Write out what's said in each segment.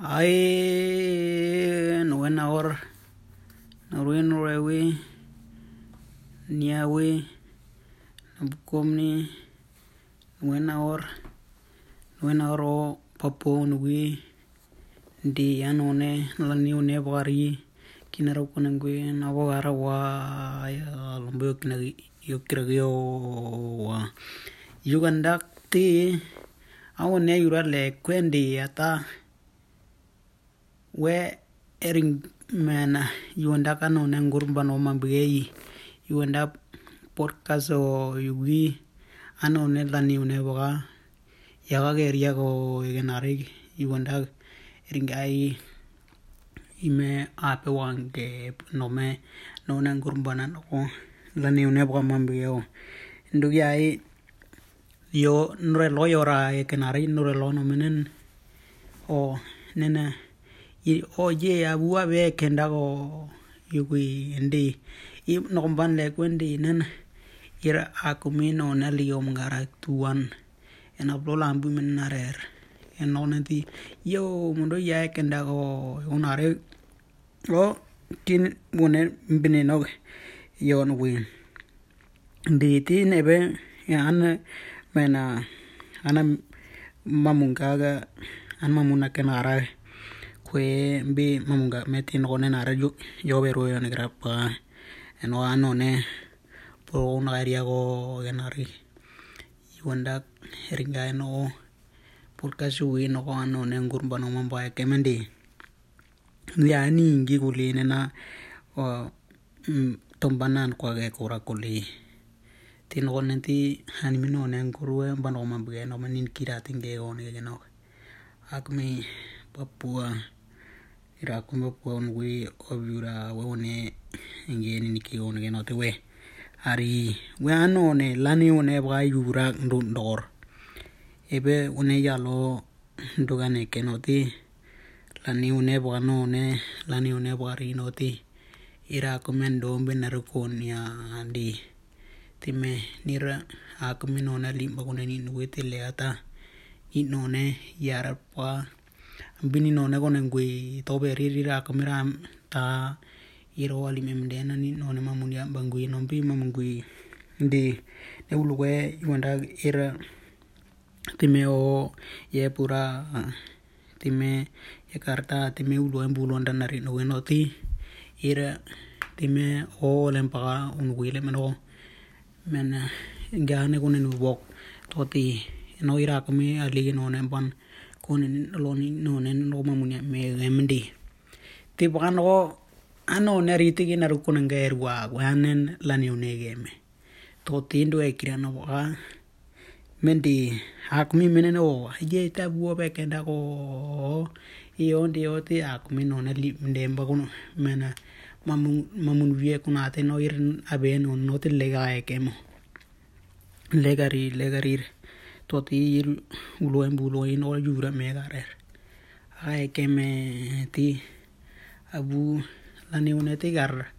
Ae no en ahora na ruin rewe niawe na bukomni no en ahora papo nwe de yanone la niune bari kinaro konangwe na bogara wa ya lombo kinagi yokiragyo wa yugandak te awon ne yurale kwendi ata we ering mana yuanda kanu nangurban omambei yuanda porkaso yugi ano ne lani uneboga yaga geria go genare yuanda eringai ime ape wange nome no nangurban ko lani uneboga mambeo ndugai yo nurelo yora genare nurelo no menen o nena oye abua be kendago yugi ndi nomban le kwendi nen ira akumino na liom ngarak tuan enablo lambu menarer enonenti yo mundo ya kendago unare lo tin bunen binenog yon win ndi tin ebe yan mena ana mamungaga an mamuna kenara kue bi mamunga metin konen ara juk yo beru yo negra pa eno anone po una area go genari yuanda ringa eno pulka sui no ko anone ngurba no mamba kemendi yani ngi guli nena tombanan ko ga kura kuli tin konen ti hanimino nen kurwe bano mamba no menin kiratin ge on ge no akmi papua irakumba kuon we obyura wone ngeni nikion geno te we ari we anone lani one bra yura ndor ebe one yalo ndogane kenoti lani one bra none lani one bra rinoti irakumendo benarukonia andi time nira akuminona limba kunani nuete leata inone yarpa bini nona konen gui tobe ririra kamera ta iro ali memdena ni nona mamunya bangui nompi mamungui ndi ne ulwe yonda ira timeo ye pura time Jakarta time ulwe bulonda nari no wenoti ira time o lempa ungui lemeno men ngane konen wok toti no ira kami ali nona ban konen loni nonen roma munya me remdi te bano ano nariti ki naruko ngair wa wanen lani unegeme to tindo ekirano ba mendi akmi meneno ye tabu ba kenda ko iondi oti akmi nonali ndemba kuno mena mamun vie kuna te no ir abeno no te lega ekemo legari toti uloin or yura megarer ay keme ti abu lani unete gar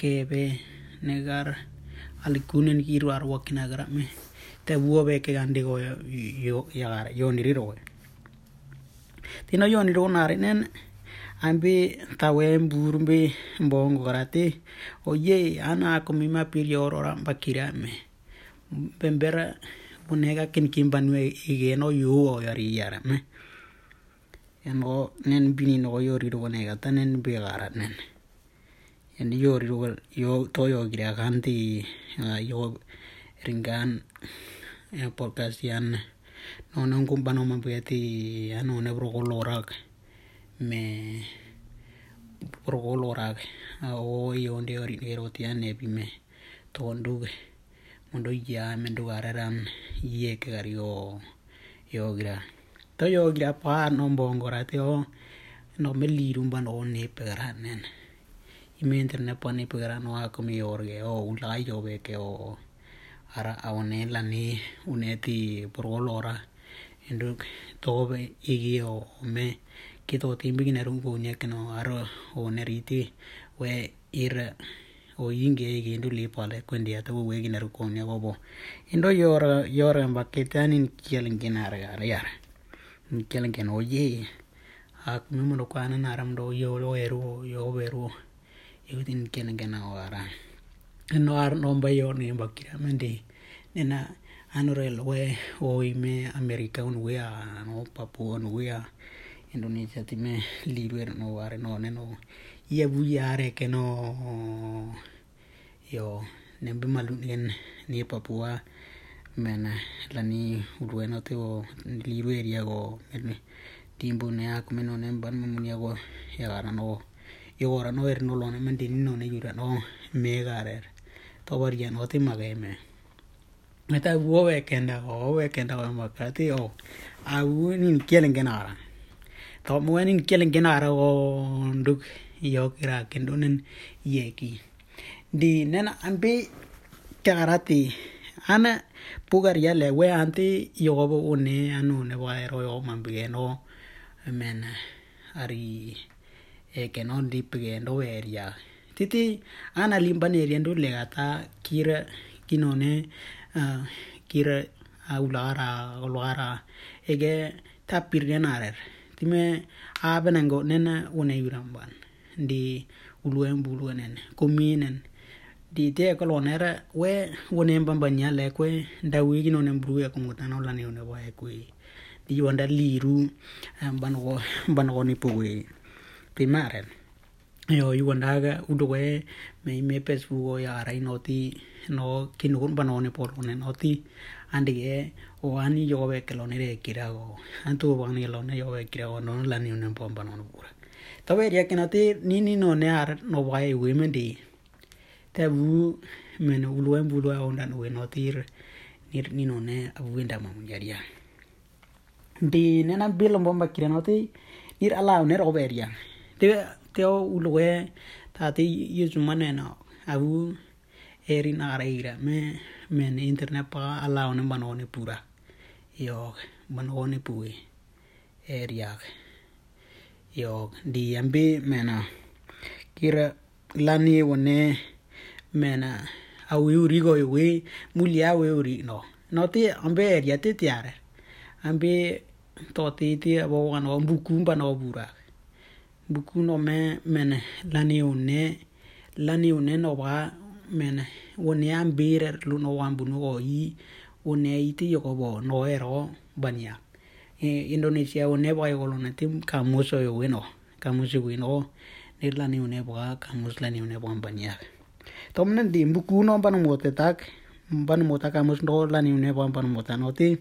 kebe negar alikunen kiru arwakina garame te buobe ke gandigo yo yagar yo niriro tino yo niriro narinen ambi tawem burumbe mbongo garate oye ana komima pirior ora bakirame bembera punega ken kimbanwe igeno yuo yari yarame eno nen bini no yori do nega tanen begara nen en yori do yo toyo gira kanti yo ringan porkasian no non kumbano mabeti ano ne brogolorak me brogolorak o yo nde yori erotian ebime tonduge mundo ya menduararan ye kegario yogra to yogra pa no bongorateo no melirum banone peranen imente na pone perano akomi orge o ulai yobe ke o ara awne lani uneti porolora enduk tobe igio me kito timbiginarum gonya keno aro oneriti we ir o inge gendu lepale kwendia to we ginaru konya bobo indo yor yor mbaketani kielingina ara yar Kelengken oye ak numero kana naram do yo lo eru yo beru yutin kelengken awara no ar no bayo ne bakira mende nena anorel we oi me America un we no Papua un we Indonesia time liber no ware no neno ye buyare ke no yo nembe malungen ni Papua mena lani urueno teo lirueria go melme timbo ne akumeno ne ban munia go yagarano yogorano erno lone mendinino ne yurano megarer tobarian oti mageme meta wo wekenda go makati o awunin kielengena to muenin kielengena go nduk yokira kendonen yeki di nena ambi kagarati ana pugar ya lewe anti yogobo une anu ne waero yo mambigeno men ari ekeno dipigendo eria titi ana limbane riendo legata kira kinone kira ulara ege tapirgenarer time abenango nena une yuramban di uluen kominen di te kolonera we wonem bambanya le kwe ndawi gino ne mbru ya kumutana la ne wa kwe di wanda liru banwo ni powe primaren yo yuanda ga udwe me pesbu ya rainoti no kinun banone porone noti andige o ani yobe kolonere kirago antu bani lone yobe kirago no la ne ne pombanon pura tabe ya kenati nini no ne ar no wa we mendi tabu men uluembulua ondan uenotir nirinone abuenda mamunjaria di nena bill bomba kirenoti nir ala ner oberia teo ulue tati yusmanena abu erina reira men internet pa ala onen banone pura yo banone pui eria yo di ambi mena kira lani wone mena awiuri goiwe mulia weuri no ti ambe ya ti tiare ambe to ti abowan buku bano bura buku no mena lani une no ba mena woni ambire luno wambunu goi une iti yokobo no ero bania Indonesia one ba yolona tim kamuso yoweno kamuso wino ni lani une ba kamus lani une ba bania Tomnen di buku no ban mota kamus no lani une ban mota noti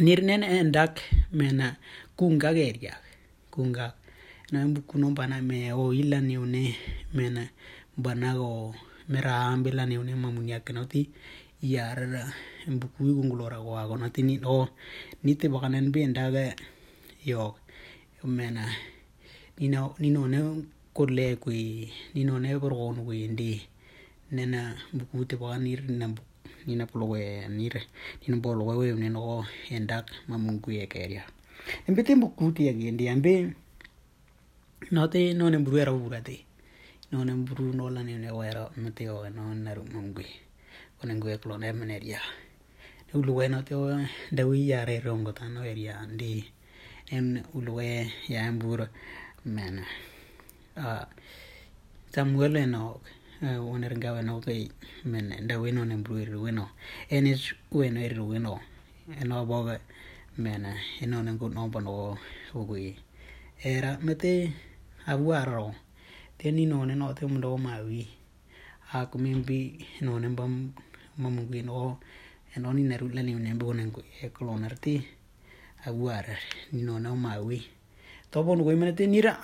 nirnen endak mena kunga geria kunga na buku no bana me o ilani une mena banago mera ambela ne une mamunya kenoti yar buku gungulora go agona tini no nite bakanen be ndaga yo mena nino ne kurle kui nino ne borgon kui ndi nena buku te banir nina polowe nire nina polowe neno endak mamungu ekeria embete buku te ndi ambe note nonen bruera burate nonen bruno la nene wera meteo non naru mungu onen gue klone meneria uluwe note dawi yare rongo tano eria ndi en uluwe ya mbur mena Samuel eno onergawe no kai men ndaweno ne bruiru weno enis weno eru weno eno boga men eno ne go no bono ogui era mete abuaro teni no ne no te mundo mawi akumimbi no ne bam mamugui no eno ni neru lani ne bonen go e clonerti abuara no no mawi tobon go men te nira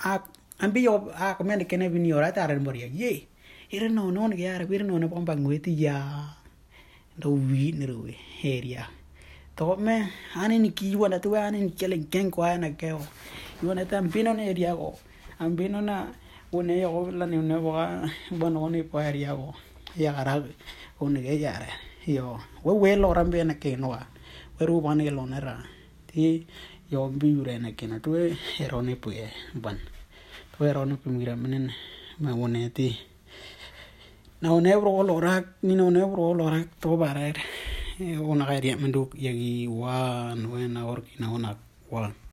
ambi yo akomene kene biniora taren moria ye ire no ne yar bir no ne pambangweti ya ndo wi nerwe heria to me aneni ki wona to aneni kelen ken ko ana keo yona tambino ne heria go ambino na one yo la ne ne boga bono ne po heria go ya gara one ge yare yo we lo rambe na kenoa we ru bane lo nera ti yo bi ure na kenato erone po ban Weron pemira menen mauneti naunebro lorak to barer una garia menduk yagi wan wena orkina una Hvala.